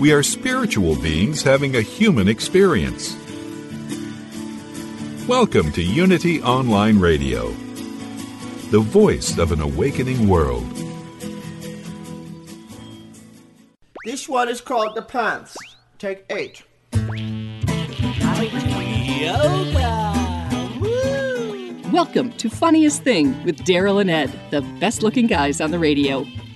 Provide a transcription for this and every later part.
We are spiritual beings having a human experience. Welcome to Unity Online Radio, the voice of an awakening world. This one is called The Plants. Take 8. Yoga! Woo! Welcome to Funniest Thing with Daryl and Ed, the best-looking guys on the radio.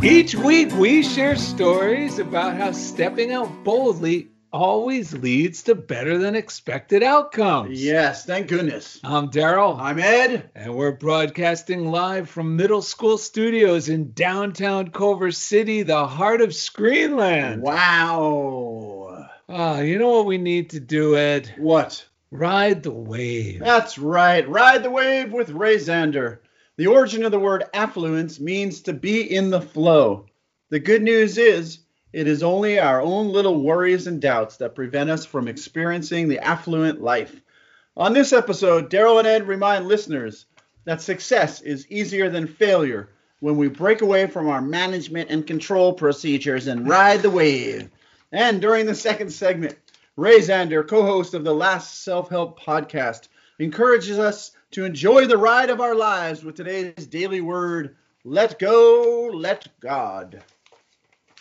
Each week, we share stories about how stepping out boldly always leads to better than expected outcomes. Yes, thank goodness. I'm Daryl. I'm Ed. And we're broadcasting live from middle school studios in downtown Culver City, the heart of Screenland. Wow. You know what we need to do, Ed? What? Ride the wave. That's right. Ride the wave with Ray Zander. The origin of the word affluence means to be in the flow. The good news is, it is only our own little worries and doubts that prevent us from experiencing the affluent life. On this episode, Daryl and Ed remind listeners that success is easier than failure when we break away from our management and control procedures and ride the wave. And during the second segment, Ray Zander, co-host of the Last Self-Help podcast, encourages us to enjoy the ride of our lives with today's Daily Word, Let Go, Let God.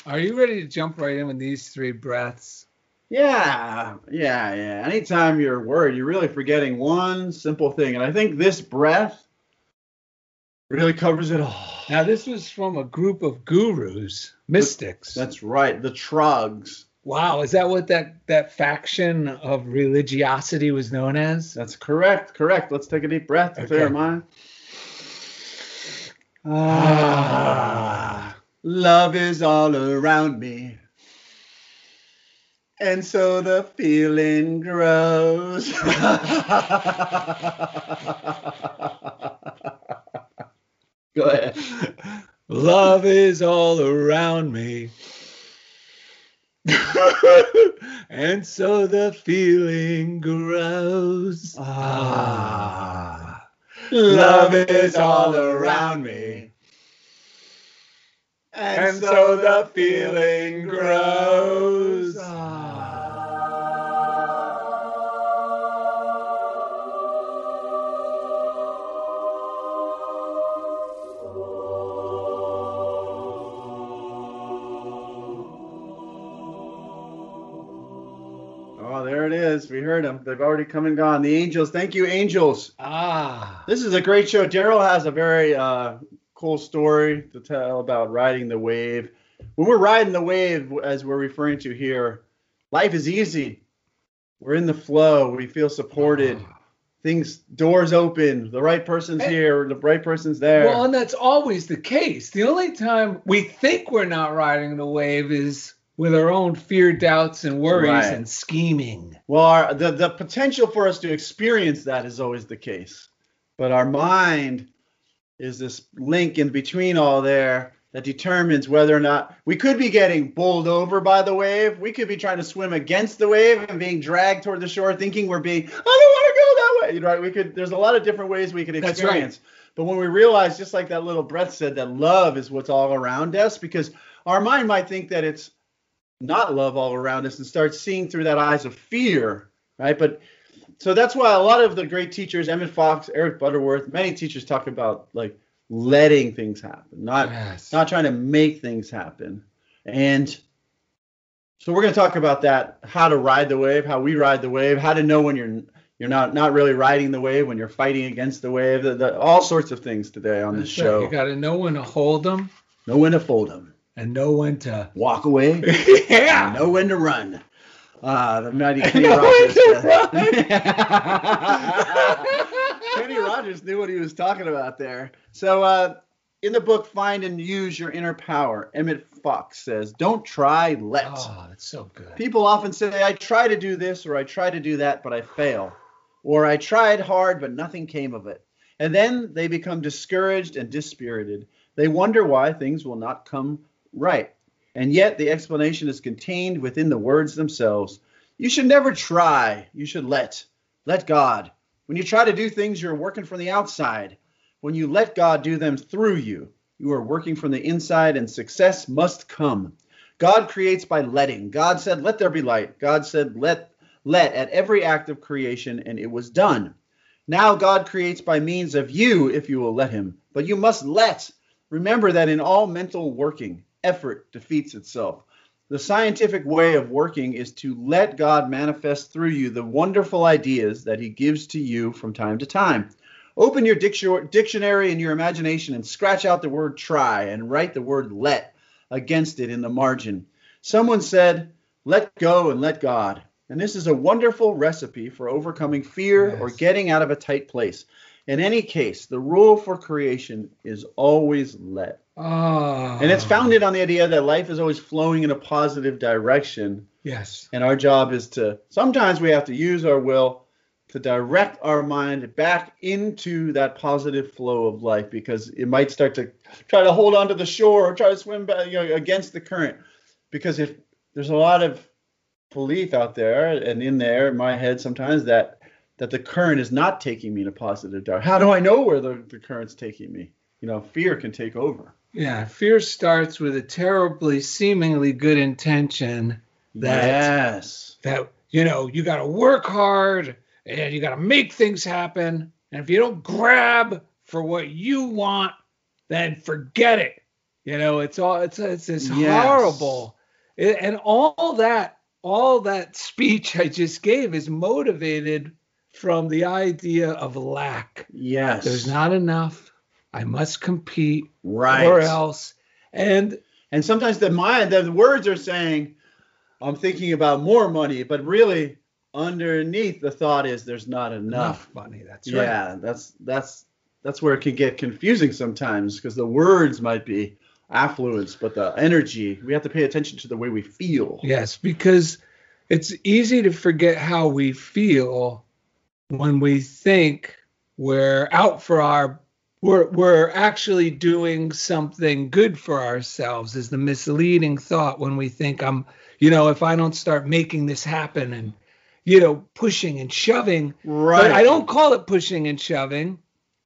Are you ready to jump right in with these three breaths? Yeah. Anytime you're worried, you're really forgetting one simple thing. And I think this breath really covers it all. Now, this was from a group of gurus, mystics. That's right, the Trugs. Wow, is that what that faction of religiosity was known as? That's correct. Let's take a deep breath to clear our mind. Love is all around me, and so the feeling grows. Go ahead. Love is all around me. And so the feeling grows. Love is all around me. And so the feeling grows. We heard them. They've already come and gone. The angels. Thank you, angels. This is a great show. Daryl has a very cool story to tell about riding the wave. When we're riding the wave, as we're referring to here, life is easy. We're in the flow. We feel supported. Doors open. The right person's here. The right person's there. Well, and that's always the case. The only time we think we're not riding the wave is with our own fear, doubts, and worries and scheming. Well, the potential for us to experience that is always the case. But our mind is this link in between all there that determines whether or not we could be getting bowled over by the wave. We could be trying to swim against the wave and being dragged toward the shore thinking I don't want to go that way. Right? There's a lot of different ways we could experience. That's right. But when we realize, just like that little breath said, that love is what's all around us, because our mind might think that it's not love all around us and start seeing through that eyes of fear, right? But so that's why a lot of the great teachers, Emmett Fox, Eric Butterworth, many teachers talk about like letting things happen, not trying to make things happen. And So we're going to talk about that, how to ride the wave, how we ride the wave, how to know when you're not really riding the wave, when you're fighting against the wave, all sorts of things today on this show. You got to know when to hold them. Know when to fold them. And know when to walk away. Yeah. Know when to run. The mighty Kenny Rogers. Kenny Rogers knew what he was talking about there. So in the book, Find and Use Your Inner Power, Emmett Fox says, don't try, let. Oh, that's so good. People often say, I try to do this or I try to do that, but I fail. Or I tried hard, but nothing came of it. And then they become discouraged and dispirited. They wonder why things will not come right. And yet the explanation is contained within the words themselves. You should never try. You should let. Let God. When you try to do things, you're working from the outside. When you let God do them through you, you are working from the inside, and success must come. God creates by letting. God said, let there be light. God said, let at every act of creation, and it was done. Now God creates by means of you, if you will let him. But you must let. Remember that in all mental working, effort defeats itself. The scientific way of working is to let God manifest through you the wonderful ideas that he gives to you from time to time. Open your dictionary and your imagination and scratch out the word try and write the word let against it in the margin. Someone said, let go and let God. And this is a wonderful recipe for overcoming fear or getting out of a tight place. In any case, the rule for creation is always let. Oh. And it's founded on the idea that life is always flowing in a positive direction. Yes. And our job is to, sometimes we have to use our will to direct our mind back into that positive flow of life, because it might start to try to hold onto the shore or try to swim back, against the current. Because if there's a lot of belief out there and in there in my head sometimes that the current is not taking me in a positive direction. How do I know where the current's taking me? Fear can take over. Yeah, fear starts with a terribly, seemingly good intention that you got to work hard and you got to make things happen. And if you don't grab for what you want, then forget it. It's horrible. And all that speech I just gave is motivated from the idea of lack. Yes. There's not enough. I must compete. Right. Or else. And sometimes the words are saying, I'm thinking about more money, but really underneath the thought is there's not enough money. That's right. Yeah. That's where it can get confusing sometimes, because the words might be affluence, but the energy, we have to pay attention to the way we feel. Yes. Because it's easy to forget how we feel when we think we're actually doing something good for ourselves, is the misleading thought when we think if I don't start making this happen and, pushing and shoving. Right. But I don't call it pushing and shoving.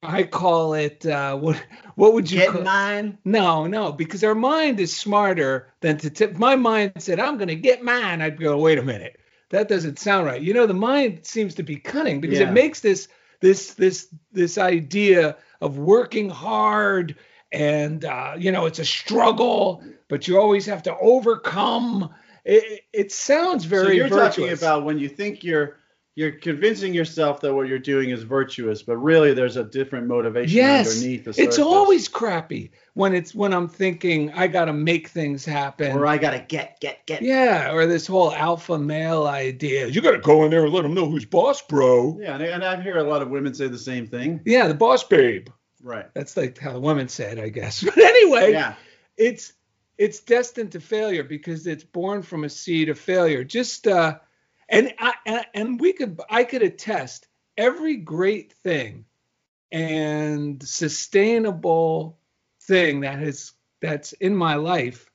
I call it, what would you call it? Get mine? No, because our mind is smarter than to tip. My mind said, I'm going to get mine. I'd go, wait a minute. That doesn't sound right. The mind seems to be cunning, because it makes this idea of working hard and, it's a struggle, but you always have to overcome. It sounds very virtuous. So you're talking about when you think you're convincing yourself that what you're doing is virtuous, but really there's a different motivation underneath the surface. It's always crappy when I'm thinking I got to make things happen. Or I got to get. Yeah, or this whole alpha male idea. You got to go in there and let them know who's boss, bro. Yeah, and I hear a lot of women say the same thing. Yeah, the boss babe. Right. That's like how the women said, I guess. But anyway, it's destined to failure, because it's born from a seed of failure. Just I could attest, every great thing and sustainable thing that's in my life,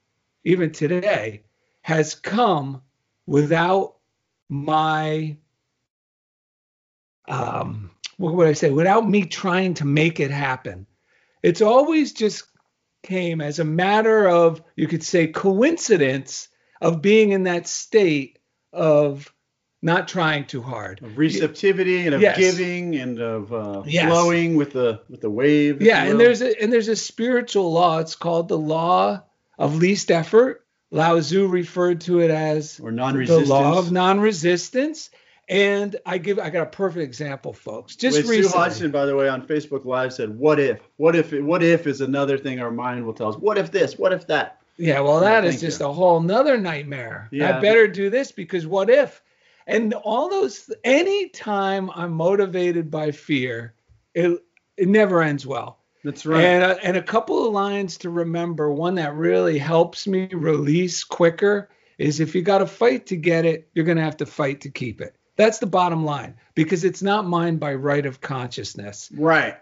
even today, has come without my without me trying to make it happen. It's always just came as a matter of, you could say, coincidence of being in that state of not trying too hard. Of receptivity and of giving and of flowing with the wave. Yeah, and there's a spiritual law. It's called the law of least effort Lao Tzu referred to it as the law of non-resistance. And I got a perfect example, folks. Just recently, Sue Hodgson, by the way, on Facebook Live said, what if is another thing our mind will tell us. What if this? What if that? Yeah, well, that is just a whole nother nightmare. Yeah. I better do this because what if? And all those, any time I'm motivated by fear, it never ends well. That's right. And a couple of lines to remember, one that really helps me release quicker is if you got to fight to get it, you're going to have to fight to keep it. That's the bottom line, because it's not mine by right of consciousness. Right.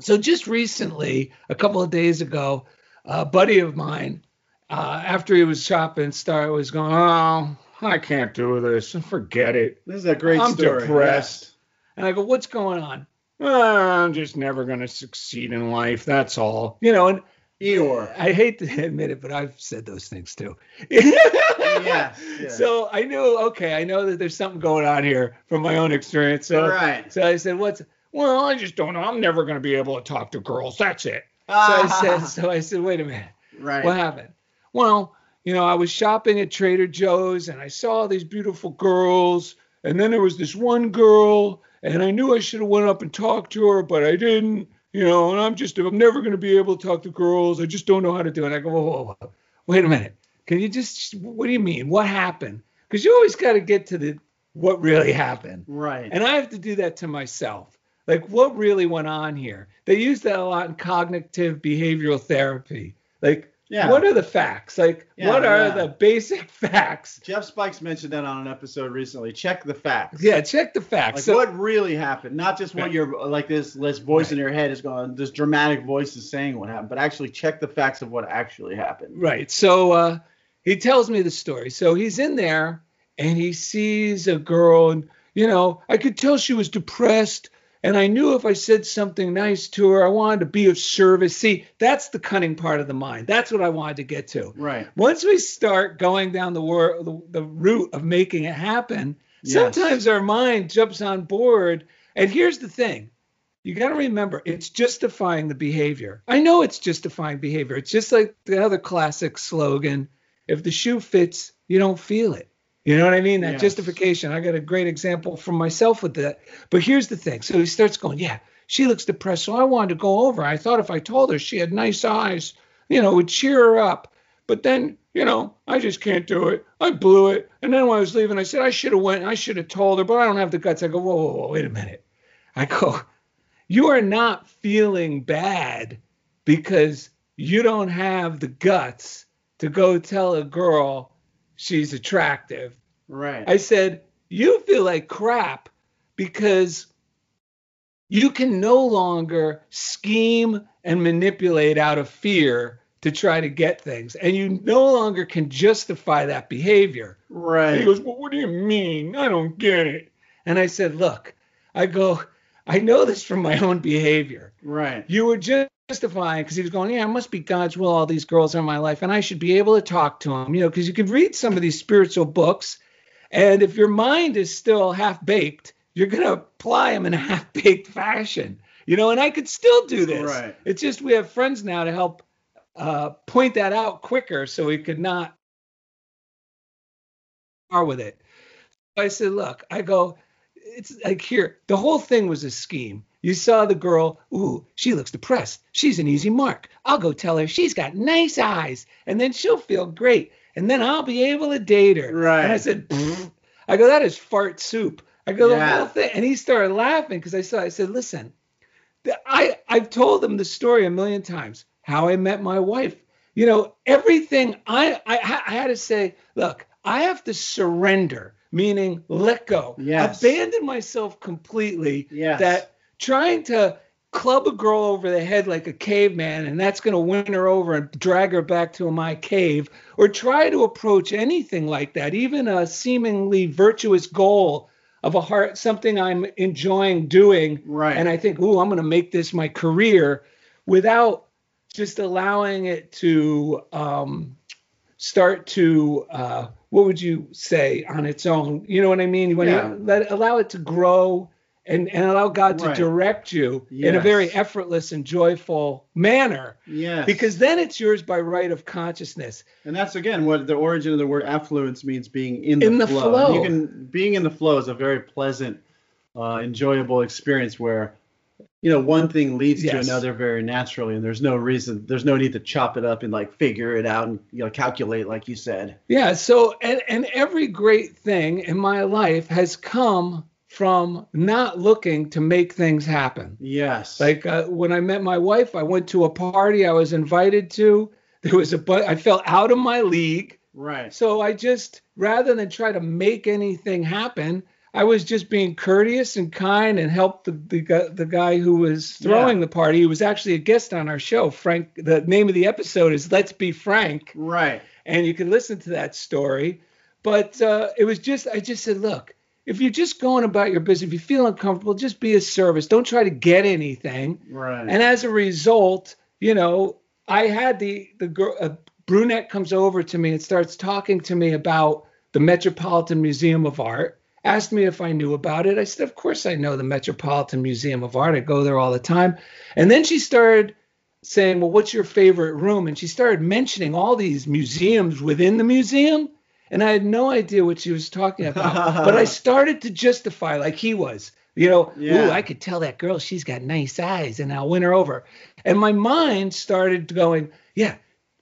So just recently, a couple of days ago, a buddy of mine, after he was shopping, was going, oh, I can't do this. Forget it. This is a great story. I'm depressed. Yeah. And I go, what's going on? I'm just never going to succeed in life. That's all. You know, and Eeyore. I hate to admit it, but I've said those things too. Yeah. So I knew, okay, I know that there's something going on here from my own experience. So, right. So I said, well, I just don't know. I'm never going to be able to talk to girls. That's it. So I said, wait a minute. Right. What happened? Well, you know, I was shopping at Trader Joe's and I saw these beautiful girls. And then there was this one girl and I knew I should have went up and talked to her, but I didn't, you know, and I'm never going to be able to talk to girls. I just don't know how to do it. And I go, whoa, wait a minute. Can you what do you mean? What happened? Because you always got to get to what really happened. Right. And I have to do that to myself. Like, what really went on here? They use that a lot in cognitive behavioral therapy. Like, what are the facts? Like, what are the basic facts? Jeff Spikes mentioned that on an episode recently. Check the facts. Yeah, check the facts. Like, what really happened? Not just what you're, like, this voice in your head is going, this dramatic voice is saying what happened, but actually check the facts of what actually happened. Right. So, he tells me the story. So he's in there and he sees a girl and, you know, I could tell she was depressed and I knew if I said something nice to her, I wanted to be of service. See, that's the cunning part of the mind. That's what I wanted to get to. Right. Once we start going down the route of making it happen, sometimes our mind jumps on board. And here's the thing. You got to remember, it's justifying the behavior. I know it's justifying behavior. It's just like the other classic slogan, if the shoe fits, you don't feel it. You know what I mean? That justification. I got a great example from myself with that. But here's the thing. So he starts going, she looks depressed. So I wanted to go over. I thought if I told her she had nice eyes, you know, it would cheer her up. But then, you know, I just can't do it. I blew it. And then when I was leaving, I said, I should have went. I should have told her, but I don't have the guts. I go, whoa, wait a minute. I go, you are not feeling bad because you don't have the guts to go tell a girl she's attractive. Right. I said, you feel like crap because you can no longer scheme and manipulate out of fear to try to get things. And you no longer can justify that behavior. Right. And he goes, well, what do you mean? I don't get it. And I said, look, I know this from my own behavior. Right. You were justifying because he was going, it must be God's will all these girls are in my life and I should be able to talk to them, you know, because you can read some of these spiritual books and if your mind is still half-baked, you're going to apply them in a half-baked fashion, you know, and I could still do this. Right. It's just we have friends now to help point that out quicker so we could not are with it. So I said, look, I go, it's like here, the whole thing was a scheme. You saw the girl, ooh, she looks depressed. She's an easy mark. I'll go tell her she's got nice eyes, and then she'll feel great, and then I'll be able to date her. Right. And I said, I go, that is fart soup. I go, the whole thing. And he started laughing because I said, listen, I've told him the story a million times, how I met my wife. You know, everything I had to say, look, I have to surrender, meaning let go, abandon myself completely, that trying to club a girl over the head like a caveman and that's going to win her over and drag her back to my cave, or try to approach anything like that, even a seemingly virtuous goal of a heart, something I'm enjoying doing. Right. And I think, I'm going to make this my career without just allowing it to start to, what would you say, on its own? You know what I mean? When you allow it to grow and allow God to direct you in a very effortless and joyful manner. Yes. Because then it's yours by right of consciousness. And that's, again, what the origin of the word affluence means, being in the flow. You can, being in the flow is a very pleasant, enjoyable experience where, you know, one thing leads to another very naturally, and there's no reason, there's no need to chop it up and like figure it out and, you know, calculate, like you said. Yeah. So, and every great thing in my life has come from not looking to make things happen. Yes. Like when I met my wife, I went to a party I was invited to. There was I fell out of my league. Right. So I just, rather than try to make anything happen, I was just being courteous and kind and helped the guy who was throwing the party. He was actually a guest on our show, Frank. The name of the episode is Let's Be Frank. Right. And you can listen to that story. But it was just, I just said, look, if you're just going about your business, if you feel uncomfortable, just be of service. Don't try to get anything. Right. And as a result, you know, I had the girl, a brunette comes over to me and starts talking to me about the Metropolitan Museum of Art. Asked me if I knew about it. I said, of course I know the Metropolitan Museum of Art. I go there all the time. And then she started saying, well, what's your favorite room? And she started mentioning all these museums within the museum. And I had no idea what she was talking about. But I started to justify, like he was. You know, ooh, I could tell that girl, she's got nice eyes, and I'll win her over. And my mind started going, yeah,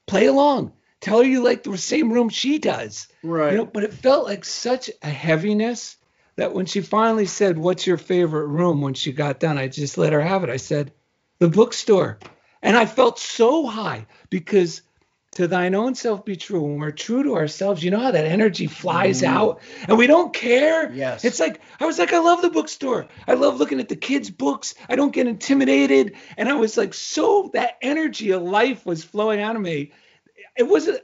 play along. Tell her you like the same room she does. Right. You know, but it felt like such a heaviness that when she finally said, what's your favorite room? When she got done, I just let her have it. I said, the bookstore. And I felt so high because to thine own self be true. When we're true to ourselves, you know how that energy flies out and we don't care. Yes. It's like, I was like, I love the bookstore. I love looking at the kids' books. I don't get intimidated. And I was like, so that energy of life was flowing out of me. It wasn't,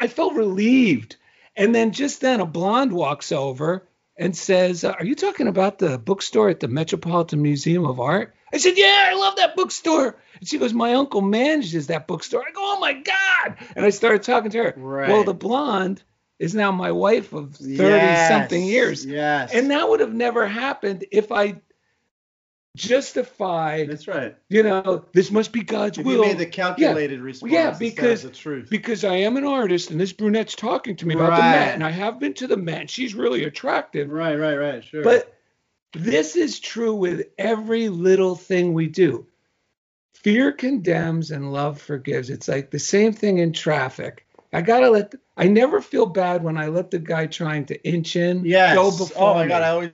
I felt relieved. And then just then a blonde walks over and says, are you talking about the bookstore at the Metropolitan Museum of Art? I said, yeah, I love that bookstore. And she goes, my uncle manages that bookstore. I go, oh my God. And I started talking to her. Right. Well, the blonde is now my wife of 30 something years. Yes. And that would have never happened if I justified. That's right. You know, this must be God's will. You made the calculated response. Yeah, because the truth. Because I am an artist, and this brunette's talking to me about the Met, and I have been to the Met. She's really attractive. Right. Sure. But this is true with every little thing we do. Fear condemns and love forgives. It's like the same thing in traffic. I never feel bad when I let the guy trying to inch in go before. Oh my God, I always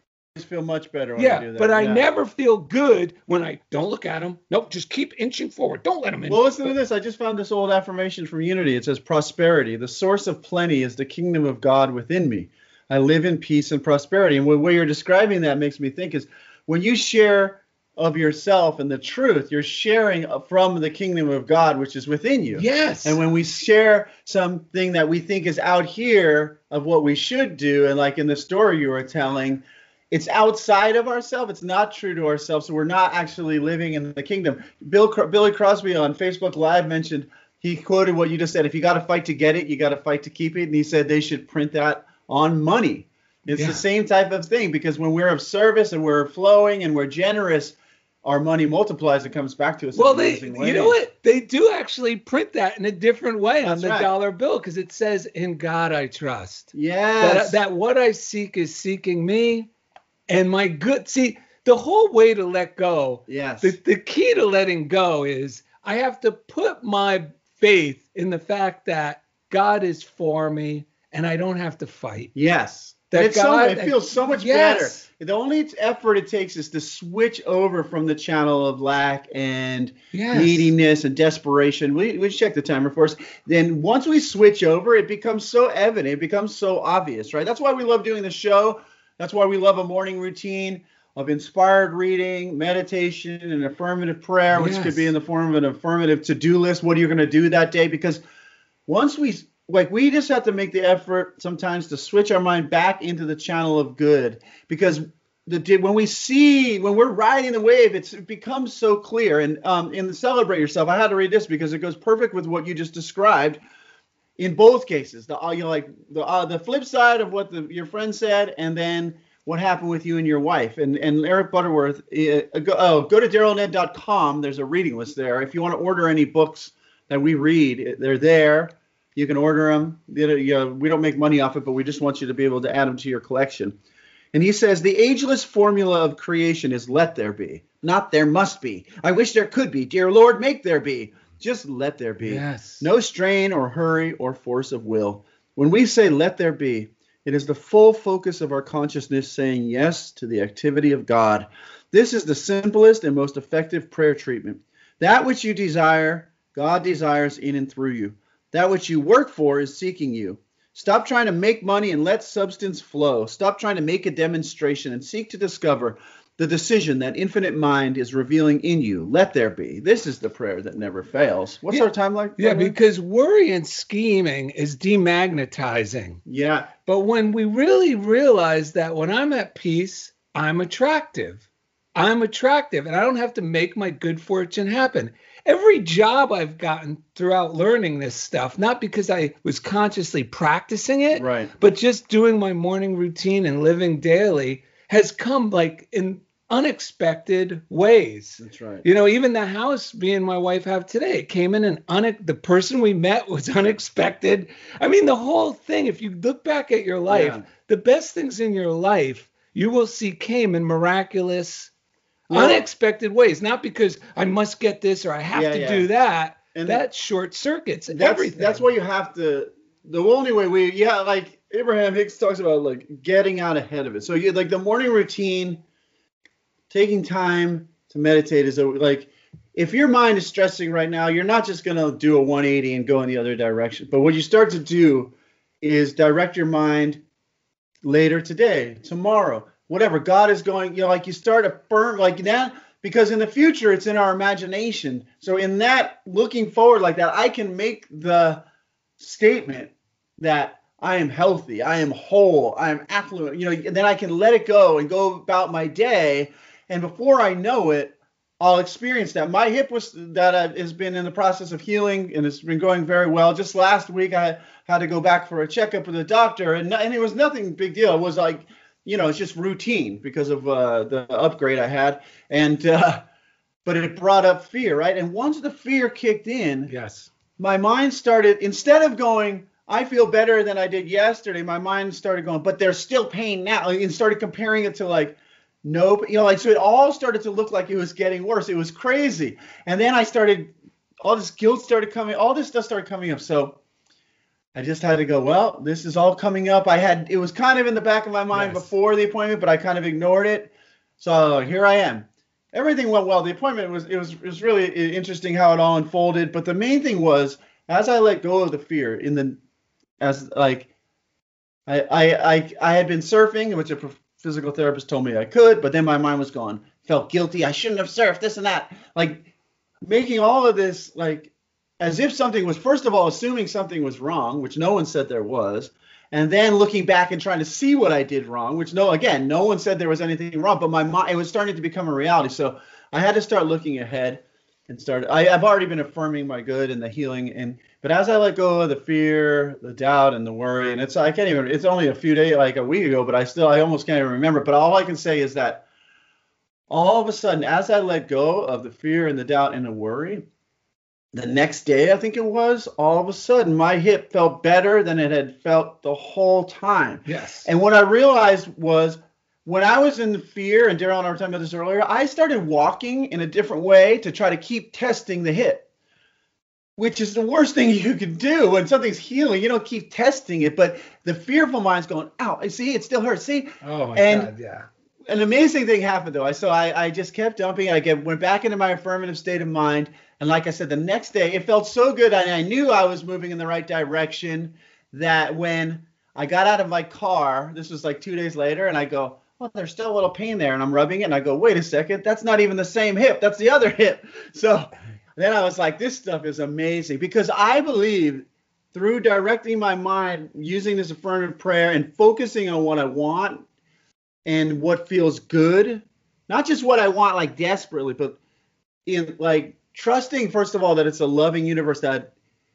feel much better when I do that. But I never feel good when I don't look at them. Nope, just keep inching forward. Don't let them in. Well, listen to this. I just found this old affirmation from Unity. It says, prosperity, the source of plenty, is the kingdom of God within me. I live in peace and prosperity. And what you're describing that makes me think is when you share of yourself and the truth, you're sharing from the kingdom of God, which is within you. Yes. And when we share something that we think is out here of what we should do, and like in the story you were telling, it's outside of ourselves. It's not true to ourselves. So we're not actually living in the kingdom. Billy Crosby on Facebook Live mentioned, he quoted what you just said. If you got to fight to get it, you got to fight to keep it. And he said they should print that on money. It's the same type of thing, because when we're of service and we're flowing and we're generous, our money multiplies and comes back to us. Well, you know what? They do actually print that in a different way on the dollar bill, because it says, in God I trust. Yes. That what I seek is seeking me. And my good, see, the whole way to let go, the key to letting go is I have to put my faith in the fact that God is for me and I don't have to fight. Yes. It feels so much better. The only effort it takes is to switch over from the channel of lack and neediness and desperation. We check the timer for us. Then once we switch over, it becomes so evident. It becomes so obvious, right? That's why we love doing the show. That's why we love a morning routine of inspired reading, meditation, and affirmative prayer, which could be in the form of an affirmative to-do list. What are you going to do that day? Because once we just have to make the effort sometimes to switch our mind back into the channel of good. Because when we're riding the wave, it becomes so clear. And in the Celebrate Yourself, I had to read this because it goes perfect with what you just described. In both cases, the flip side of what your friend said, and then what happened with you and your wife. And Eric Butterworth, go to DarrylNed.com. There's a reading list there. If you want to order any books that we read, they're there. You can order them. We don't make money off it, but we just want you to be able to add them to your collection. And he says, the ageless formula of creation is let there be, not there must be. I wish there could be. Dear Lord, make there be. Just let there be. Yes. No strain or hurry or force of will. When we say let there be, it is the full focus of our consciousness saying yes to the activity of God. This is the simplest and most effective prayer treatment. That which you desire, God desires in and through you. That which you work for is seeking you. Stop trying to make money and let substance flow. Stop trying to make a demonstration and seek to discover the decision that infinite mind is revealing in you. Let there be. This is the prayer that never fails. What's our time like? Yeah, because worry and scheming is demagnetizing. Yeah. But when we really realize that when I'm at peace, I'm attractive. I'm attractive, and I don't have to make my good fortune happen. Every job I've gotten throughout learning this stuff, not because I was consciously practicing it, right, but just doing my morning routine and living daily, has come like in unexpected ways. That's right. You know, even the house me and my wife have today, it came in and the person we met was unexpected. I mean, the whole thing, if you look back at your life, the best things in your life you will see came in miraculous, unexpected ways. Not because I must get this or I have to do that. And that short circuits everything. That's why you have to, the only way we, like Abraham Hicks talks about, like getting out ahead of it. So you like the morning routine. Taking time to meditate is like, if your mind is stressing right now, you're not just going to do a 180 and go in the other direction. But what you start to do is direct your mind later today, tomorrow, whatever. God is going, like you start a firm like that, because in the future, it's in our imagination. So in that, looking forward like that, I can make the statement that I am healthy, I am whole, I am affluent, and then I can let it go and go about my day. And before I know it, I'll experience that. My hip has been in the process of healing, and it's been going very well. Just last week, I had to go back for a checkup with the doctor, and it was nothing big deal. It was like, it's just routine because of the upgrade I had. But it brought up fear, right? And once the fear kicked in, yes, my mind started, instead of going, I feel better than I did yesterday, my mind started going, but there's still pain now, and started comparing it to like, nope, so it all started to look like it was getting worse. It was crazy. And then all this guilt started coming, all this stuff started coming up. So I just had to go, well, this is all coming up. It was kind of in the back of my mind before the appointment, but I kind of ignored it. So here I am. Everything went well. The appointment was really interesting how it all unfolded. But the main thing was, as I let go of the fear I had been surfing, which a physical therapist told me I could, but then my mind was gone. Felt guilty. I shouldn't have surfed, this and that. Like making all of this, like as if something was, first of all, assuming something was wrong, which no one said there was. And then looking back and trying to see what I did wrong, which no one said there was anything wrong, but my mind, it was starting to become a reality. So I had to start looking ahead and I've already been affirming my good and the healing, but as I let go of the fear, the doubt, and the worry, and it's only a few days, like a week ago, but I almost can't even remember. But all I can say is that all of a sudden, as I let go of the fear and the doubt and the worry, the next day, I think it was, all of a sudden, my hip felt better than it had felt the whole time. Yes. And what I realized was, when I was in fear, and Daryl and I were talking about this earlier, I started walking in a different way to try to keep testing the hip, which is the worst thing you can do when something's healing. You don't keep testing it, but the fearful mind's going, ow, see, it still hurts, see? Oh, my God, yeah. An amazing thing happened, though. I just kept dumping. Went back into my affirmative state of mind, and like I said, the next day, it felt so good, and I knew I was moving in the right direction, that when I got out of my car, this was like 2 days later, and I go, well, there's still a little pain there, and I'm rubbing it, and I go, wait a second, that's not even the same hip, that's the other hip. So then I was like, this stuff is amazing, because I believe through directing my mind, using this affirmative prayer, and focusing on what I want and what feels good, not just what I want like desperately, but in like trusting, first of all, that it's a loving universe that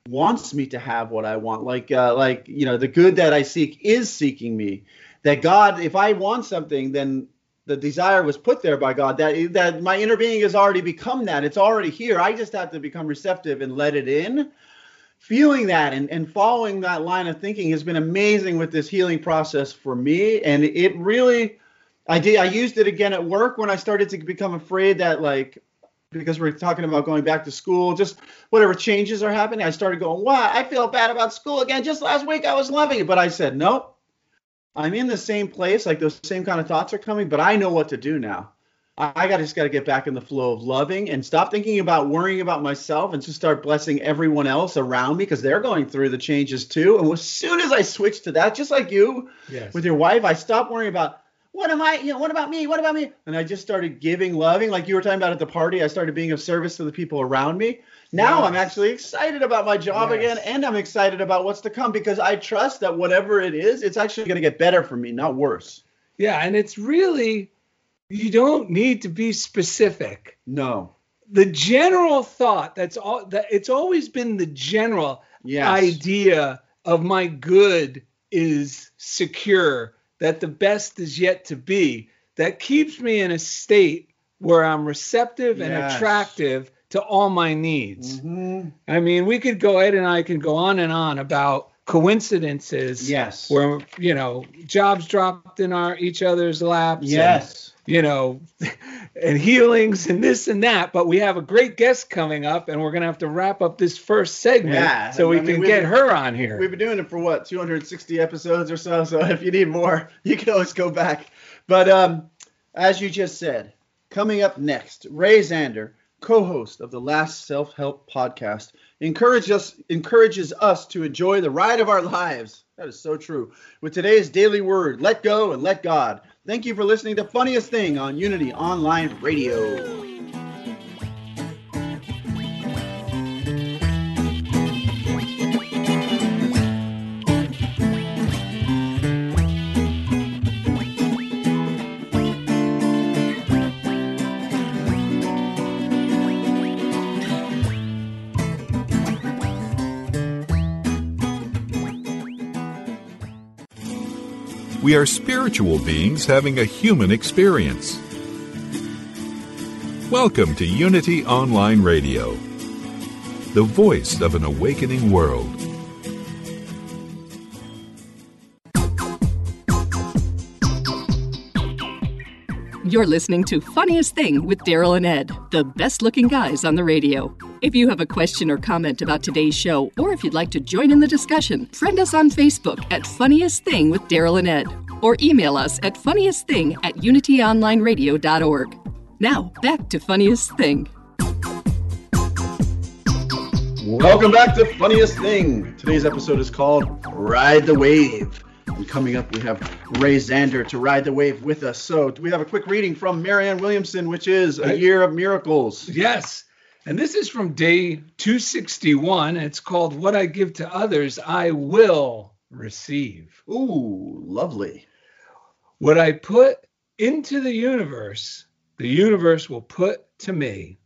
wants me to have what I want, the good that I seek is seeking me. that God, if I want something, then the desire was put there by God, that my inner being has already become that. It's already here. I just have to become receptive and let it in. Feeling that and following that line of thinking has been amazing with this healing process for me. And it really, I used it again at work when I started to become afraid that, like, because we're talking about going back to school, just whatever changes are happening. I started going, wow, I feel bad about school again. Just last week I was loving it. But I said, nope, I'm in the same place. Like, those same kind of thoughts are coming, but I know what to do now. I just got to get back in the flow of loving and stop thinking about worrying about myself and just start blessing everyone else around me because they're going through the changes too. And as soon as I switched to that, just like you with your wife, I stopped worrying about, what about me? And I just started giving, loving, like you were talking about at the party. I started being of service to the people around me. Now I'm actually excited about my job again, and I'm excited about what's to come because I trust that whatever it is, it's actually going to get better for me, not worse. Yeah, and it's really, you don't need to be specific. No. The general thought, it's always been the general idea of my good is secure, that the best is yet to be, that keeps me in a state where I'm receptive and attractive to all my needs. Mm-hmm. I mean, we could go, Ed and I can go on and on about coincidences where, you know, jobs dropped in each other's laps. Yes. And, you know, and healings and this and that. But we have a great guest coming up, and we're going to have to wrap up this first segment so we can get her on here. We've been doing it for, 260 episodes or so. So if you need more, you can always go back. But as you just said, coming up next, Ray Zander, co-host of the Last Self-Help podcast, encourages us to enjoy the ride of our lives. That is so true. With today's Daily Word, let go and let God. Thank you for listening to Funniest Thing on Unity Online Radio. We are spiritual beings having a human experience. Welcome to Unity Online Radio, the voice of an awakening world. You're listening to Funniest Thing with Daryl and Ed, the best-looking guys on the radio. If you have a question or comment about today's show, or if you'd like to join in the discussion, friend us on Facebook at Funniest Thing with Daryl and Ed, or email us at funniestthing@unityonlineradio.org. Now, back to Funniest Thing. Welcome back to Funniest Thing. Today's episode is called Ride the Wave. And coming up, we have Ray Zander to ride the wave with us. So we have a quick reading from Marianne Williamson, which is A Year of Miracles. Yes. And this is from day 261. It's called What I Give to Others, I Will Receive. Ooh, lovely. What I put into the universe will put to me.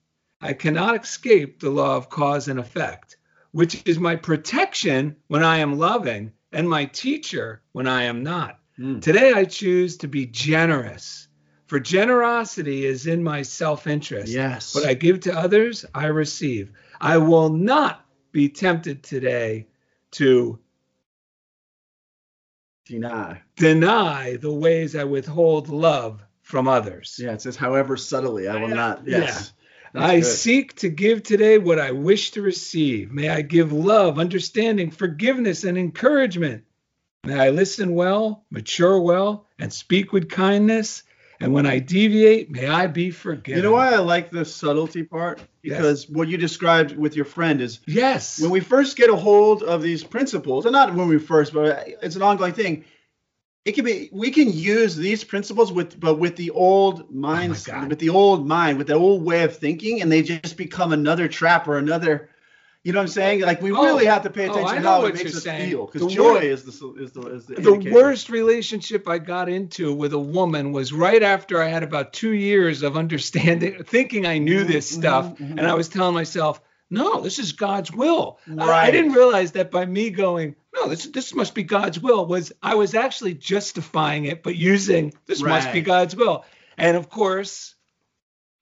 I cannot escape the law of cause and effect, which is my protection when I am loving and my teacher when I am not. Today I choose to be generous, for generosity is in my self-interest. Yes. What I give to others, I receive. I will not be tempted today to deny the ways I withhold love from others. Yeah, it says, however subtly, I will not. Yes. Yeah. I seek to give today what I wish to receive. May I give love, understanding, forgiveness, and encouragement. May I listen well, mature well, and speak with kindness. And when I deviate, may I be forgiven. You know why I like the subtlety part? Because what you described with your friend is when we first get a hold of these principles, and not when we first, but it's an ongoing thing. It can be, we can use these principles with the old minds, with the old way of thinking, and they just become another trap or another, you know what I'm saying? Like, we really have to pay attention to how it makes us feel, because joy is the indicator. The worst relationship I got into with a woman was right after I had about 2 years of understanding, thinking I knew this stuff, and I was telling myself, no, this is God's will. Right. I didn't realize that by me going, no, this must be God's will, was I was actually justifying it, but using this right. must be God's will. And of course,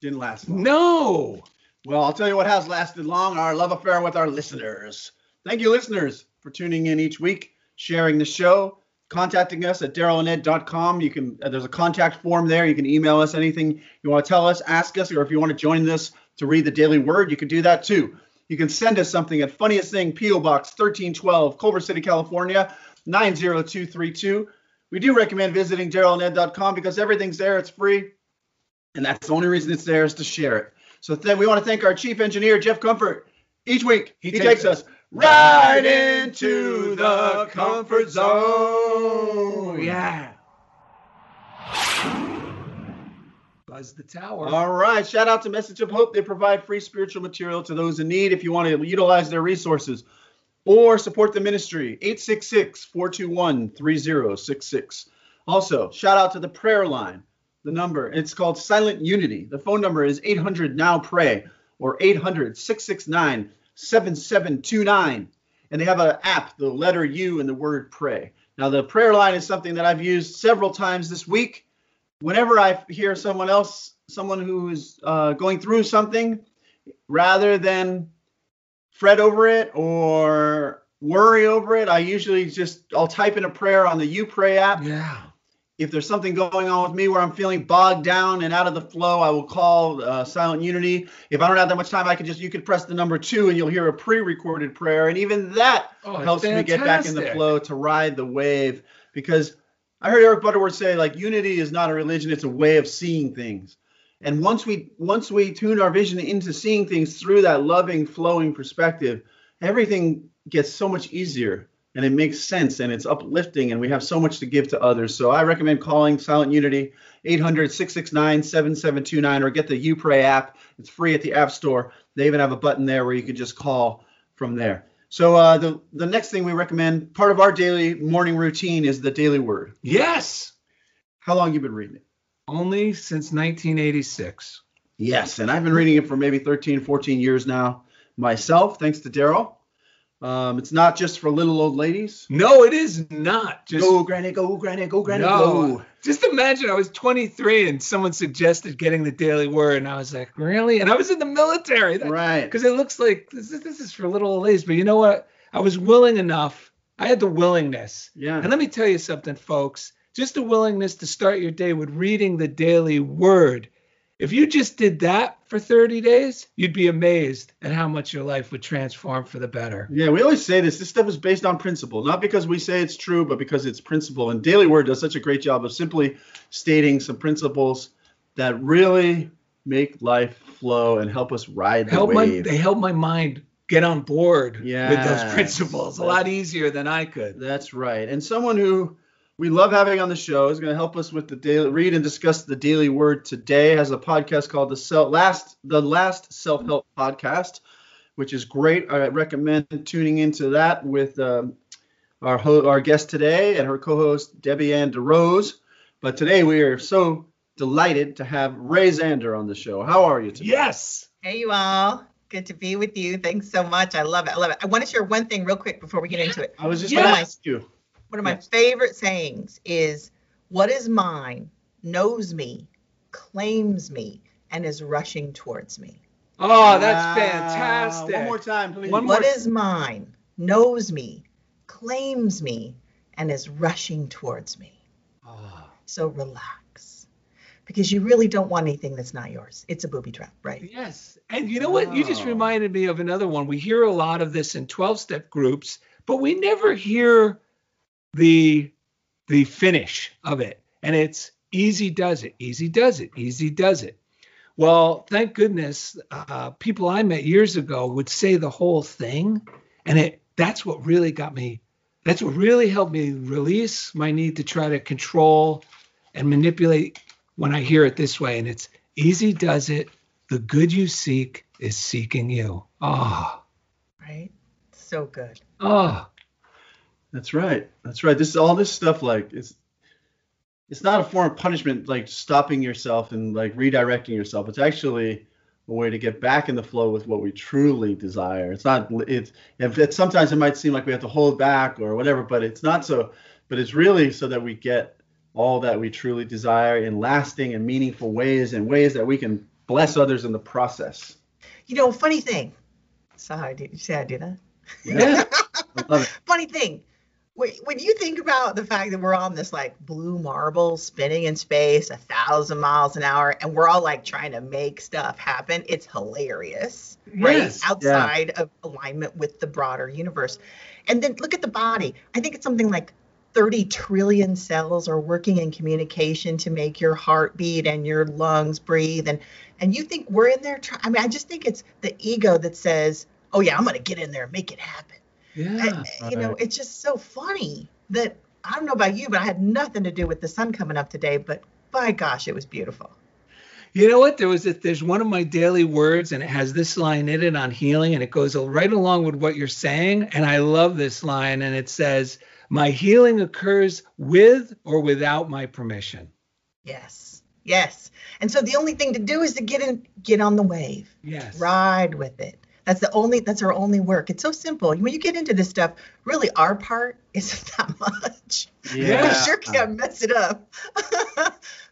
didn't last long. No. Well, I'll tell you what has lasted long, our love affair with our listeners. Thank you, listeners, for tuning in each week, sharing the show, contacting us at DarrylNed.com. You can, there's a contact form there. You can email us anything you want to tell us, ask us, or if you want to join us to read the Daily Word, you can do that too. You can send us something at Funniest Thing, P.O. Box 1312, Culver City, California, 90232. We do recommend visiting DarrylNed.com because everything's there. It's free. And that's the only reason it's there is to share it. So then we want to thank our chief engineer, Jeff Comfort. Each week, he takes us right into the comfort zone. Yeah. Buzz the tower. All right. Shout out to Message of Hope. They provide free spiritual material to those in need if you want to utilize their resources or support the ministry. 866-421-3066. Also, shout out to the prayer line. The number, it's called Silent Unity. The phone number is 800-NOW-PRAY or 800-669-7729. And they have an app, the letter U and the word pray. Now, the prayer line is something that I've used several times this week. Whenever I hear someone else, someone who is going through something, rather than fret over it or worry over it, I usually just, I'll type in a prayer on the You Pray app. Yeah. If there's something going on with me where I'm feeling bogged down and out of the flow, I will call Silent Unity. If I don't have that much time, you could press the number 2 and you'll hear a pre-recorded prayer. And even that helps fantastic. Me get back in the flow to ride the wave. Because I heard Eric Butterworth say, like, unity is not a religion, it's a way of seeing things. And once we tune our vision into seeing things through that loving, flowing perspective, everything gets so much easier. And it makes sense, and it's uplifting, and we have so much to give to others. So I recommend calling Silent Unity, 800-669-7729, or get the You Pray app. It's free at the App Store. They even have a button there where you can just call from there. So the next thing we recommend, part of our daily morning routine, is the Daily Word. Yes! How long have you been reading it? Only since 1986. Yes, and I've been reading it for maybe 13, 14 years now myself, thanks to Daryl. It's not just for little old ladies. No, it is not. Just go, Granny, go, Granny, go, Granny, no. Go. Just imagine I was 23 and someone suggested getting the Daily Word, and I was like, really? And I was in the military. Right. Because it looks like this is for little old ladies. But you know what? I was willing enough. I had the willingness. Yeah. And let me tell you something, folks. Just the willingness to start your day with reading the Daily Word. If you just did that for 30 days, you'd be amazed at how much your life would transform for the better. Yeah, we always say this. This stuff is based on principle, not because we say it's true, but because it's principle. And Daily Word does such a great job of simply stating some principles that really make life flow and help us ride the wave. They help my mind get on board with those principles a lot easier than I could. That's right. And someone who we love having on the show is going to help us with the daily read and discuss the Daily Word today. Has a podcast called the Last Self-Help podcast, which is great. I recommend tuning into that with our guest today and her co-host Debbie Ann DeRose. But today we are so delighted to have Ray Zander on the show. How are you today? Yes. Hey, you all. Good to be with you. Thanks so much. I love it. I love it. I want to share one thing real quick before we get into it. I was just going to ask you. One of my favorite sayings is, what is mine knows me, claims me, and is rushing towards me. Oh, that's fantastic. One more time, please. What is mine knows me, claims me, and is rushing towards me. Oh. So relax, because you really don't want anything that's not yours. It's a booby trap, right? Yes. And you know what? You just reminded me of another one. We hear a lot of this in 12-step groups, but we never hear the finish of it, and it's easy does it, easy does it, easy does it. Well, thank goodness, people I met years ago would say the whole thing, and that's what really got me, that's what really helped me release my need to try to control and manipulate when I hear it this way, and it's easy does it, the good you seek is seeking you. Ah. Oh. Right? So good. Ah. Oh. That's right. That's right. This is all this stuff. Like it's not a form of punishment, like stopping yourself and like redirecting yourself. It's actually a way to get back in the flow with what we truly desire. It's sometimes it might seem like we have to hold back or whatever, but it's not so, but it's really so that we get all that we truly desire in lasting and meaningful ways, and ways that we can bless others in the process. You know, funny thing. Sorry, did you say I did that? Yeah. I love it. Funny thing. When you think about the fact that we're on this like blue marble spinning in space 1,000 miles an hour, and we're all like trying to make stuff happen, it's hilarious, yes, right? Outside of alignment with the broader universe. And then look at the body. I think it's something like 30 trillion cells are working in communication to make your heart beat and your lungs breathe. And you think we're in there? I just think it's the ego that says, oh yeah, I'm going to get in there and make it happen. Yeah, you know, it's just so funny that, I don't know about you, but I had nothing to do with the sun coming up today, but by gosh, it was beautiful. You know what? There's one of my daily words, and it has this line in it on healing, and it goes right along with what you're saying. And I love this line, and it says, my healing occurs with or without my permission. Yes. Yes. And so the only thing to do is to get on the wave. Yes. Ride with it. That's our only work. It's so simple. When you get into this stuff, really our part isn't that much. Yeah. We sure can't mess it up.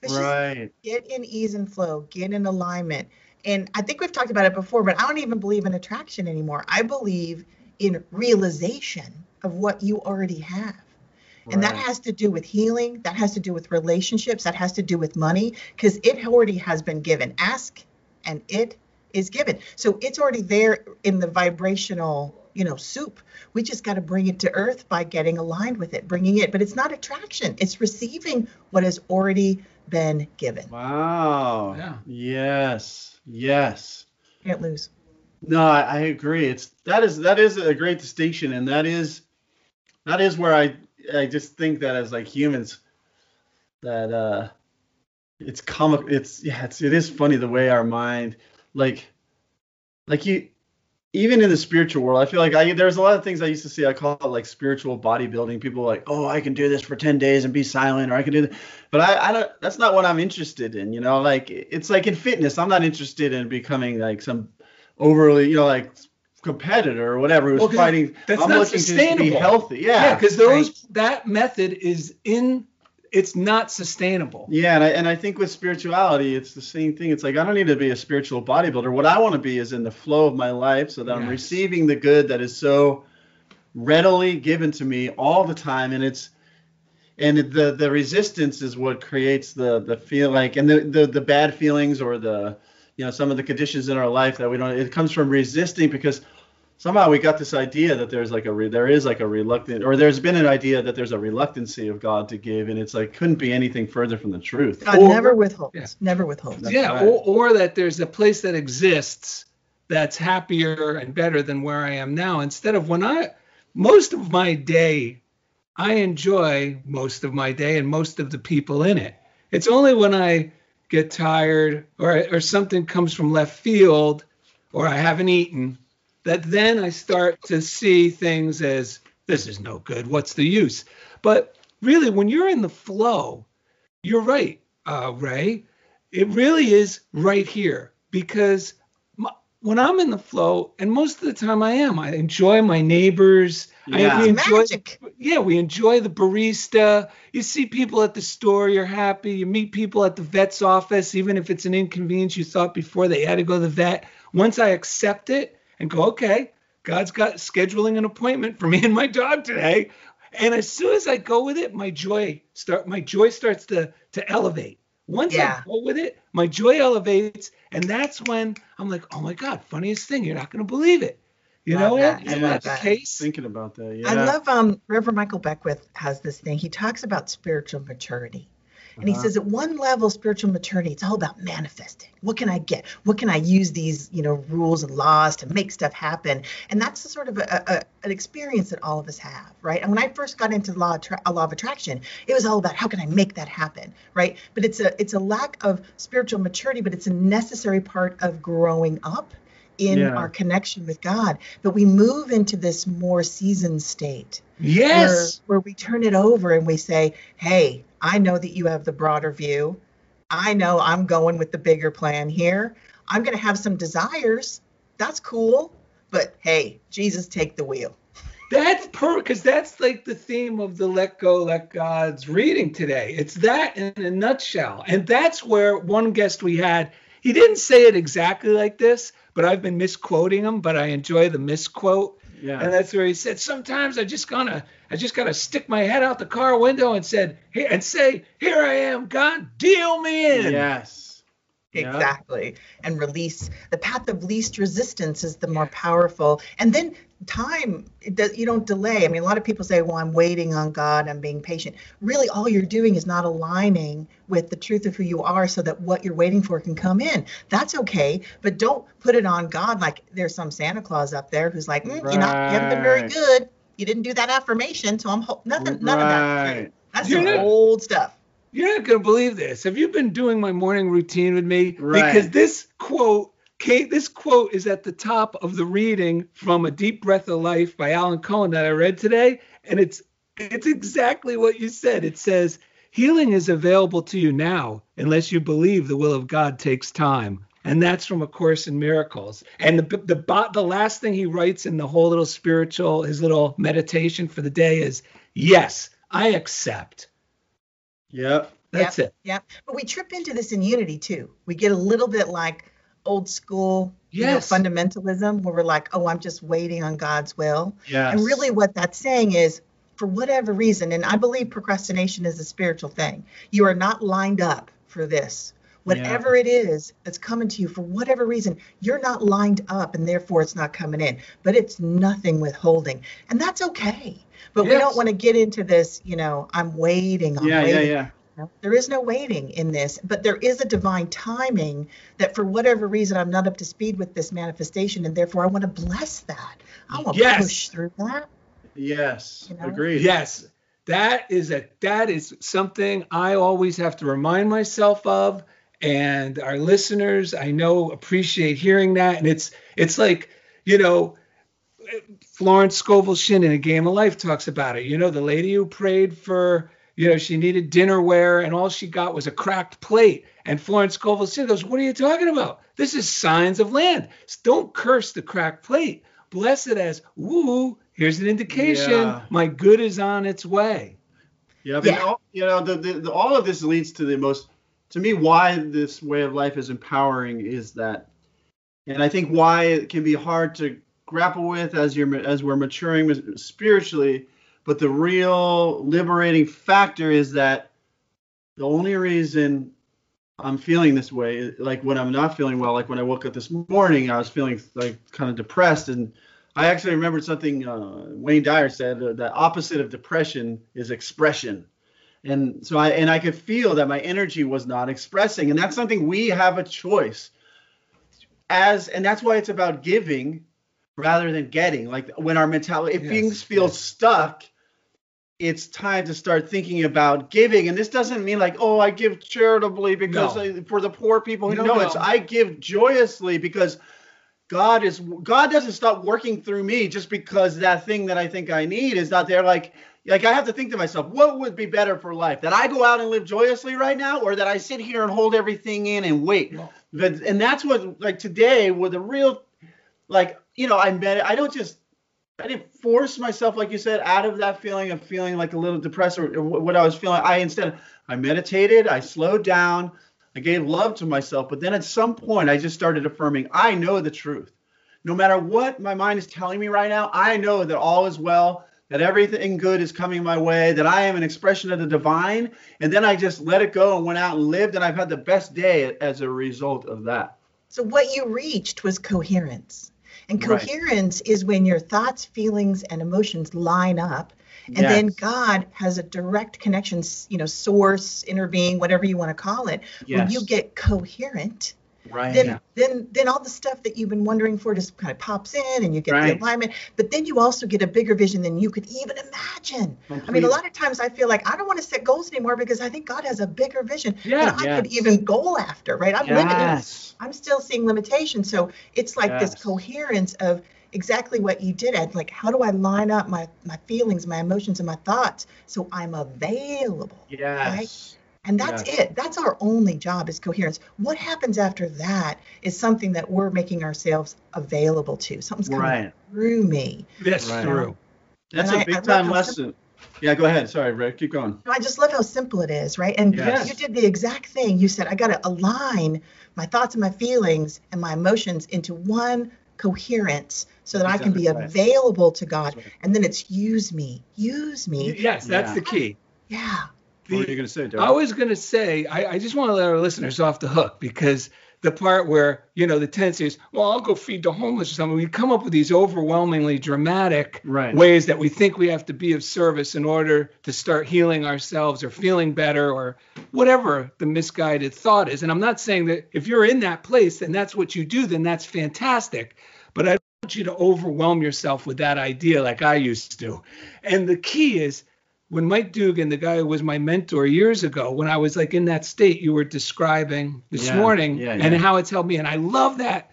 Right. Just get in ease and flow, get in alignment. And I think we've talked about it before, but I don't even believe in attraction anymore. I believe in realization of what you already have. Right. And that has to do with healing. That has to do with relationships. That has to do with money, because it already has been given. Ask and it is given. So it's already there in the vibrational, you know, soup. We just got to bring it to earth by getting aligned with it, bringing it. But it's not attraction. It's receiving what has already been given. Wow. Yeah. Yes. Yes. Can't lose. No, I agree. That is a great distinction. And that is where I just think that as like humans, that it's comic. It is funny the way our mind, like you, even in the spiritual world, I feel like there's a lot of things I used to see. I call it like spiritual bodybuilding. People like, oh, I can do this for 10 days and be silent, or I can do that. But I don't, that's not what I'm interested in. You know, like it's like in fitness, I'm not interested in becoming like some overly, you know, like competitor or whatever who's fighting. That's I'm not looking sustainable. To be healthy. Yeah. Because that method is it's not sustainable. Yeah, and I think with spirituality, it's the same thing. It's like, I don't need to be a spiritual bodybuilder. What I want to be is in the flow of my life, so that I'm receiving the good that is so readily given to me all the time. And the resistance is what creates the feel like, and the bad feelings, or the, you know, some of the conditions in our life that we don't, it comes from resisting, because somehow we got this idea that there's been an idea that there's a reluctancy of God to give, and it's like, couldn't be anything further from the truth. God never withholds. Yeah. Never withholds. Yeah, right. or that there's a place that exists that's happier and better than where I am now. Instead of I enjoy most of my day and most of the people in it. It's only when I get tired or something comes from left field, or I haven't eaten, that then I start to see things as, this is no good, what's the use? But really, when you're in the flow, you're right, Ray. It really is right here, because when I'm in the flow, and most of the time I enjoy my neighbors. Yeah. Magic. We enjoy the barista. You see people at the store, you're happy. You meet people at the vet's office, even if it's an inconvenience you thought before they had to go to the vet. Once I accept it, and go, okay, God's got scheduling an appointment for me and my dog today. And as soon as I go with it, my joy starts to elevate. Once I go with it, my joy elevates. And that's when I'm like, oh my God, funniest thing. You're not going to believe it. You love know that. It? Yeah, that's that. The case. Thinking about that. Yeah. I love Reverend Michael Beckwith has this thing. He talks about spiritual maturity. And he says at one level, spiritual maturity, it's all about manifesting. What can I get? What can I use these, you know, rules and laws to make stuff happen? And that's the sort of an experience that all of us have, right? And when I first got into law of attraction, it was all about how can I make that happen, right? But it's a lack of spiritual maturity, but it's a necessary part of growing up in our connection with God. But we move into this more seasoned state. Yes. Where we turn it over and we say, hey, I know that you have the broader view. I know I'm going with the bigger plan here. I'm going to have some desires. That's cool. But hey, Jesus, take the wheel. That's perfect, because that's like the theme of the Let Go, Let God's reading today. It's that in a nutshell. And that's where one guest we had, he didn't say it exactly like this, but I've been misquoting him, but I enjoy the misquote. Yeah. And that's where he said, sometimes I just gotta stick my head out the car window and say, here I am, God, deal me in. Yes. Exactly. Yeah. And release. The path of least resistance is the more powerful. And then time, you don't delay. I mean, a lot of people say, well, I'm waiting on God, I'm being patient. Really, all you're doing is not aligning with the truth of who you are so that what you're waiting for can come in. That's okay, but don't put it on God like there's some Santa Claus up there who's like, right. You haven't been very good. You didn't do that affirmation, so none of that. That's old stuff. You're not going to believe this. Have you been doing my morning routine with me? Right. Because this quote, Kate, this quote is at the top of the reading from A Deep Breath of Life by Alan Cohen that I read today, and it's exactly what you said. It says, healing is available to you now unless you believe the will of God takes time. And that's from A Course in Miracles. And the last thing he writes in the whole little spiritual, his little meditation for the day is, yes, I accept. Yep. That's it. Yep. But we trip into this in Unity, too. We get a little bit like old school fundamentalism where we're like, oh, I'm just waiting on God's will. Yes. And really what that's saying is, for whatever reason, and I believe procrastination is a spiritual thing, you are not lined up for this. Whatever it is that's coming to you, for whatever reason, you're not lined up and therefore it's not coming in. But it's nothing withholding. And that's okay. But we don't want to get into this, I'm waiting, waiting. There is no waiting in this, but there is a divine timing that for whatever reason, I'm not up to speed with this manifestation. And therefore I want to bless that. I want to push through that. Yes. Agreed. Yes. That is something I always have to remind myself of. And our listeners, I know, appreciate hearing that. And it's like, Florence Scovel Shinn in A Game of Life talks about it. The lady who prayed for, she needed dinnerware and all she got was a cracked plate. And Florence Scovel Shinn goes, what are you talking about? This is signs of land. Don't curse the cracked plate. Bless it as, woo, here's an indication. Yeah. My good is on its way. Yeah. But all of this leads to the most, to me, why this way of life is empowering is that. And I think why it can be hard to grapple with as we're maturing spiritually. But the real liberating factor is that the only reason I'm feeling this way, like when I'm not feeling well, like when I woke up this morning, I was feeling like kind of depressed. And I actually remembered something Wayne Dyer said, the opposite of depression is expression. And so I could feel that my energy was not expressing. And that's something we have a choice and that's why it's about giving rather than getting. Like when our mentality, if things feel stuck, it's time to start thinking about giving. And this doesn't mean like, oh, I give charitably because for the poor people. It's I give joyously because God doesn't stop working through me just because that thing that I think I need is not there. Like I have to think to myself, what would be better for life? That I go out and live joyously right now, or that I sit here and hold everything in and wait? No. And that's what, like today, with a real, like, I didn't force myself, like you said, out of that feeling of feeling like a little depressed or what I was feeling. I meditated, I slowed down, I gave love to myself. But then at some point, I just started affirming, I know the truth. No matter what my mind is telling me right now, I know that all is well, that everything good is coming my way, that I am an expression of the divine. And then I just let it go and went out and lived, and I've had the best day as a result of that. So what you reached was coherence. And coherence is when your thoughts, feelings, and emotions line up. And then God has a direct connection, source, inner being, whatever you want to call it. Yes. When you get coherent, then all the stuff that you've been wondering for just kind of pops in and you get the alignment. But then you also get a bigger vision than you could even imagine. Completely. I mean, a lot of times I feel like I don't want to set goals anymore because I think God has a bigger vision that I could even goal after, right? I'm limited. I'm still seeing limitations. So it's like this coherence of exactly what you did, Ed. Like, how do I line up my feelings, my emotions, and my thoughts so I'm available? Yes. Right? And that's it. That's our only job is coherence. What happens after that is something that we're making ourselves available to. Something's coming through me. Yes, through. That's a big time lesson. Yeah, go ahead. Sorry, Rick. Keep going. I just love how simple it is, right? And you did the exact thing. You said, I got to align my thoughts and my feelings and my emotions into one coherence so that I can be available to God. Right. And then it's use me. Yes, that's the key. Yeah. What are you going to say, Daryl? I was going to say, I just want to let our listeners off the hook because the part where, you know, the tendency is, well, I'll go feed the homeless or something. We come up with these overwhelmingly dramatic ways that we think we have to be of service in order to start healing ourselves or feeling better or whatever the misguided thought is. And I'm not saying that if you're in that place and that's what you do, then that's fantastic. But I don't want you to overwhelm yourself with that idea like I used to. And the key is, when Mike Dugan, the guy who was my mentor years ago, when I was like in that state you were describing this morning and how it's helped me. And I love that.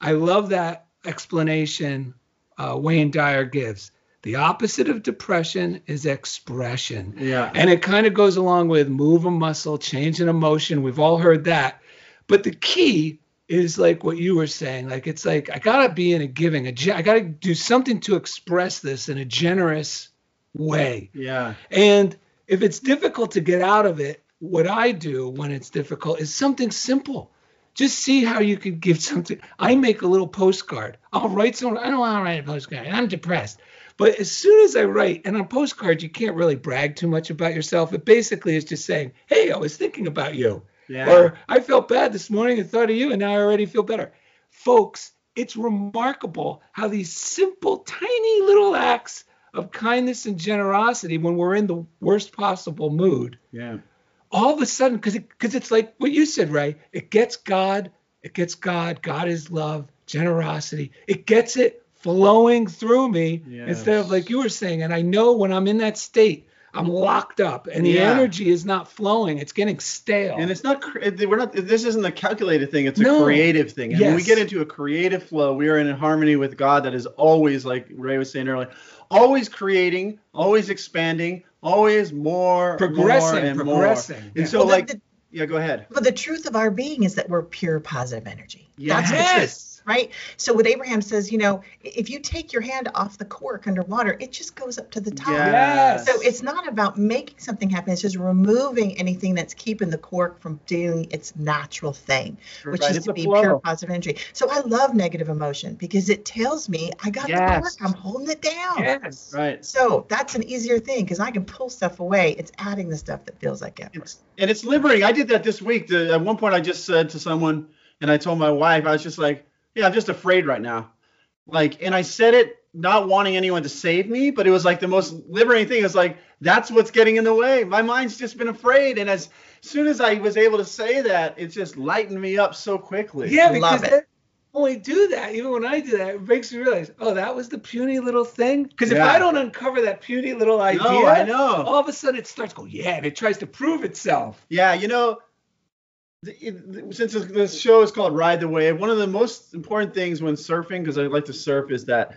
I love that explanation Wayne Dyer gives. The opposite of depression is expression. Yeah. And it kind of goes along with move a muscle, change an emotion. We've all heard that. But the key is like what you were saying. Like it's like I got to be in a giving. I got to do something to express this in a generous way. Yeah. And if it's difficult to get out of it, what I do when it's difficult is something simple. Just see how you could give something. I make a little postcard. I'll write some. I don't want to write a postcard. I'm depressed. But as soon as I write, and on postcards, you can't really brag too much about yourself. It basically is just saying, hey, I was thinking about you. Yeah. Or I felt bad this morning and thought of you, and now I already feel better. Folks, it's remarkable how these simple, tiny little acts of kindness and generosity when we're in the worst possible mood. Yeah. All of a sudden, because it's like what you said, Ray, it gets God. God is love, generosity. It gets it flowing through me instead of like you were saying. And I know when I'm in that state, I'm locked up and the energy is not flowing. It's getting stale. And it's not, this isn't a calculated thing. It's a creative thing. And when we get into a creative flow, we are in harmony with God that is always, like Ray was saying earlier, always creating, always expanding, always more, progressing. More. And so go ahead. Well, the truth of our being is that we're pure positive energy. Yes. That's the truth. Right. So what Abraham says, you know, if you take your hand off the cork underwater, it just goes up to the top. Yes. So it's not about making something happen. It's just removing anything that's keeping the cork from doing its natural thing, which is to be pure positive energy. So I love negative emotion because it tells me I got the cork. I'm holding it down. Yes. Right. So that's an easier thing because I can pull stuff away. It's adding the stuff that feels like it. And it's liberating. I did that this week. At one point I just said to someone, and I told my wife, I was just like, yeah, I'm just afraid right now. Like, and I said it not wanting anyone to save me, but it was like the most liberating thing. It was like, that's what's getting in the way. My mind's just been afraid. And as soon as I was able to say that, it just lightened me up so quickly. Yeah, because I only do that. Even when I do that, it makes me realize, oh, that was the puny little thing. Because if I don't uncover that puny little idea, all of a sudden it starts going, and it tries to prove itself. Yeah, you know, since this show is called Ride the Wave, one of the most important things when surfing, because I like to surf, is that,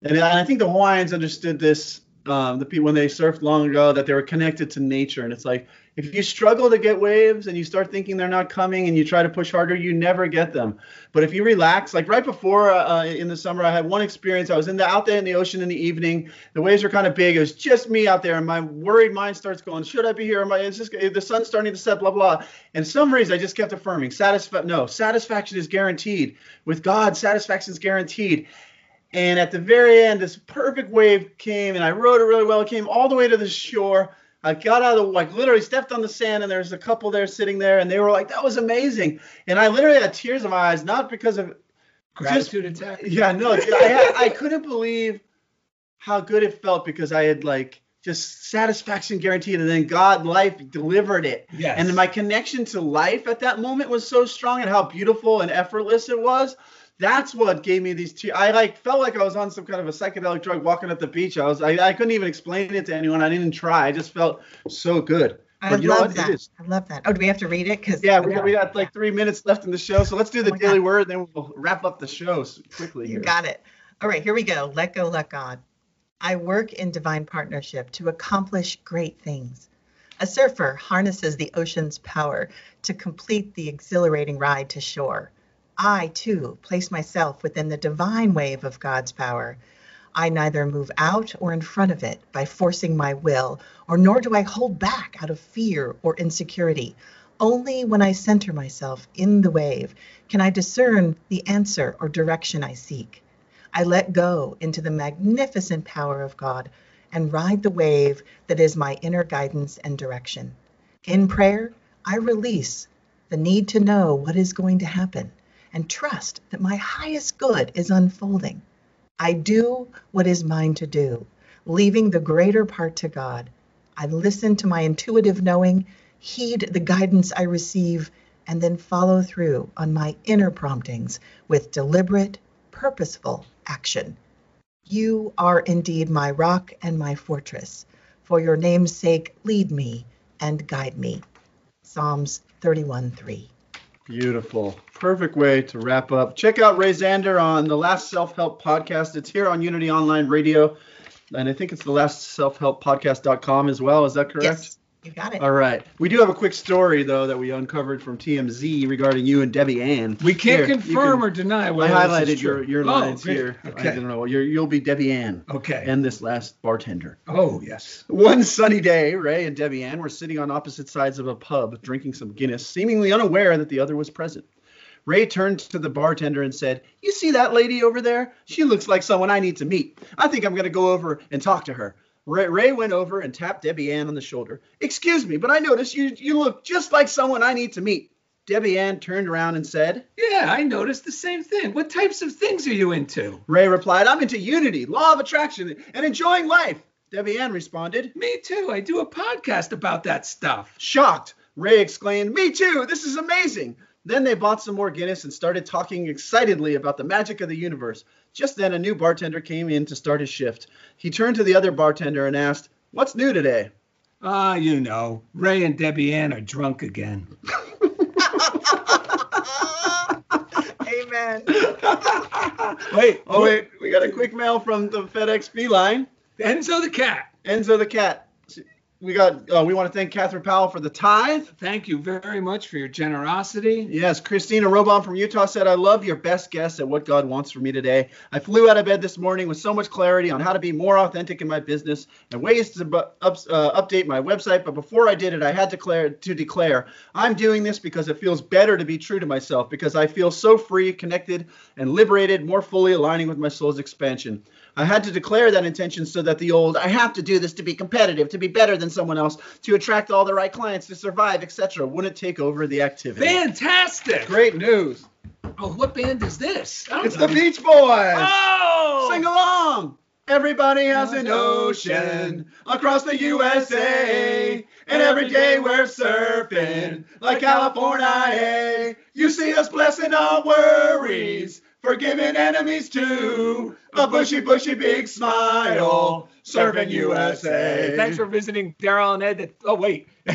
and I think the Hawaiians understood this, the people when they surfed long ago, that they were connected to nature. And it's like, if you struggle to get waves and you start thinking they're not coming and you try to push harder, you never get them. But if you relax, like right before in the summer, I had one experience. I was out there in the ocean in the evening. The waves were kind of big. It was just me out there, and my worried mind starts going, should I be here? It's just the sun's starting to set, blah, blah. And for some reason, I just kept affirming, satisfaction is guaranteed. With God, satisfaction is guaranteed. And at the very end, this perfect wave came, and I rode it really well. It came all the way to the shore. I got out of the, like, literally stepped on the sand, and there's a couple there sitting there, and they were like, that was amazing. And I literally had tears in my eyes, not because of gratitude attack. Yeah, no, I couldn't believe how good it felt because I had, like, just satisfaction guaranteed, and then life delivered it. Yes. And my connection to life at that moment was so strong, and how beautiful and effortless it was. That's what gave me these tears. I felt like I was on some kind of a psychedelic drug walking up the beach. I couldn't even explain it to anyone. I didn't try. I just felt so good. I love that. Oh, do we have to read it? We got like 3 minutes left in the show. So let's do the Daily Word, and then we'll wrap up the show quickly here. You got it. All right, here we go. Let go, let God. I work in divine partnership to accomplish great things. A surfer harnesses the ocean's power to complete the exhilarating ride to shore. I, too, place myself within the divine wave of God's power. I neither move out or in front of it by forcing my will, nor do I hold back out of fear or insecurity. Only when I center myself in the wave can I discern the answer or direction I seek. I let go into the magnificent power of God and ride the wave that is my inner guidance and direction. In prayer, I release the need to know what is going to happen and trust that my highest good is unfolding. I do what is mine to do, leaving the greater part to God. I listen to my intuitive knowing, heed the guidance I receive, and then follow through on my inner promptings with deliberate, purposeful action. You are indeed my rock and my fortress. For your name's sake, lead me and guide me. Psalms 31:3. Beautiful. Perfect way to wrap up. Check out Ray Zander on the Last Self-Help podcast. It's here on Unity Online Radio. And I think it's the lastselfhelppodcast.com as well. Is that correct? Yes, you got it. All right. We do have a quick story, though, that we uncovered from TMZ regarding you and Debbie Ann. We can't confirm or deny whether this is true. I highlighted your lines here. Okay. I don't know. You'll be Debbie Ann. Okay. And this last bartender. Oh, yes. One sunny day, Ray and Debbie Ann were sitting on opposite sides of a pub drinking some Guinness, seemingly unaware that the other was present. Ray turned to the bartender and said, "You see that lady over there? She looks like someone I need to meet. I think I'm going to go over and talk to her." Ray went over and tapped Debbie Ann on the shoulder. "Excuse me, but I noticed you look just like someone I need to meet." Debbie Ann turned around and said, "Yeah, I noticed the same thing. What types of things are you into?" Ray replied, "I'm into unity, law of attraction, and enjoying life." Debbie Ann responded, "Me too. I do a podcast about that stuff." Shocked, Ray exclaimed, "Me too. This is amazing." Then they bought some more Guinness and started talking excitedly about the magic of the universe. Just then, a new bartender came in to start his shift. He turned to the other bartender and asked, "What's new today?" Ray and Debbie Ann are drunk again. Amen. Wait. We got a quick mail from the FedEx Bee line. Enzo the cat. We want to thank Catherine Powell for the tithe. Thank you very much for your generosity. Yes, Christina Robon from Utah said, "I love your best guess at what God wants for me today. I flew out of bed this morning with so much clarity on how to be more authentic in my business and ways to update my website. But before I did it, I had to declare, I'm doing this because it feels better to be true to myself, because I feel so free, connected, and liberated, more fully aligning with my soul's expansion. I had to declare that intention so that the old, I have to do this to be competitive, to be better than someone else, to attract all the right clients, to survive, etc., wouldn't take over the activity." Fantastic! Great news. Oh, what band is this? It's the Beach Boys. Oh! Sing along. Everybody has an ocean across the USA, and every day we're surfing like California. You see us blessing our worries, forgiving enemies too, a bushy big smile, serving USA. Thanks for visiting Daryl and Ed.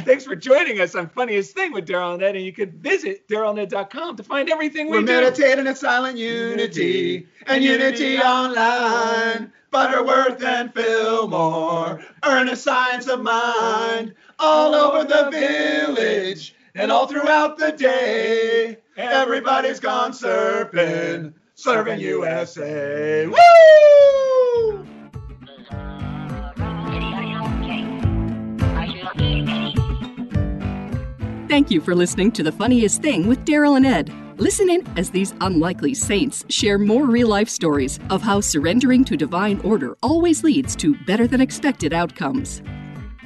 Thanks for joining us on Funniest Thing with Daryl and Ed, and you could visit DarrylNed.com to find everything we do. We're meditating at Silent Unity and Unity Online, Butterworth and Fillmore, Earnest Science of Mind, all over the village and all throughout the day. Everybody's gone surfing, serving USA. Woo! Thank you for listening to The Funniest Thing with Daryl and Ed. Listen in as these unlikely saints share more real-life stories of how surrendering to divine order always leads to better-than-expected outcomes.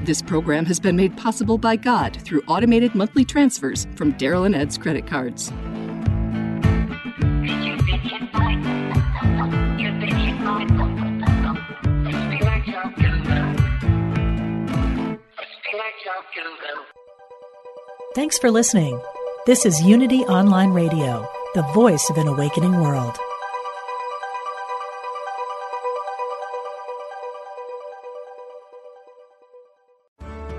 This program has been made possible by God through automated monthly transfers from Daryl and Ed's credit cards. Thanks for listening. This is Unity Online Radio, the voice of an awakening world.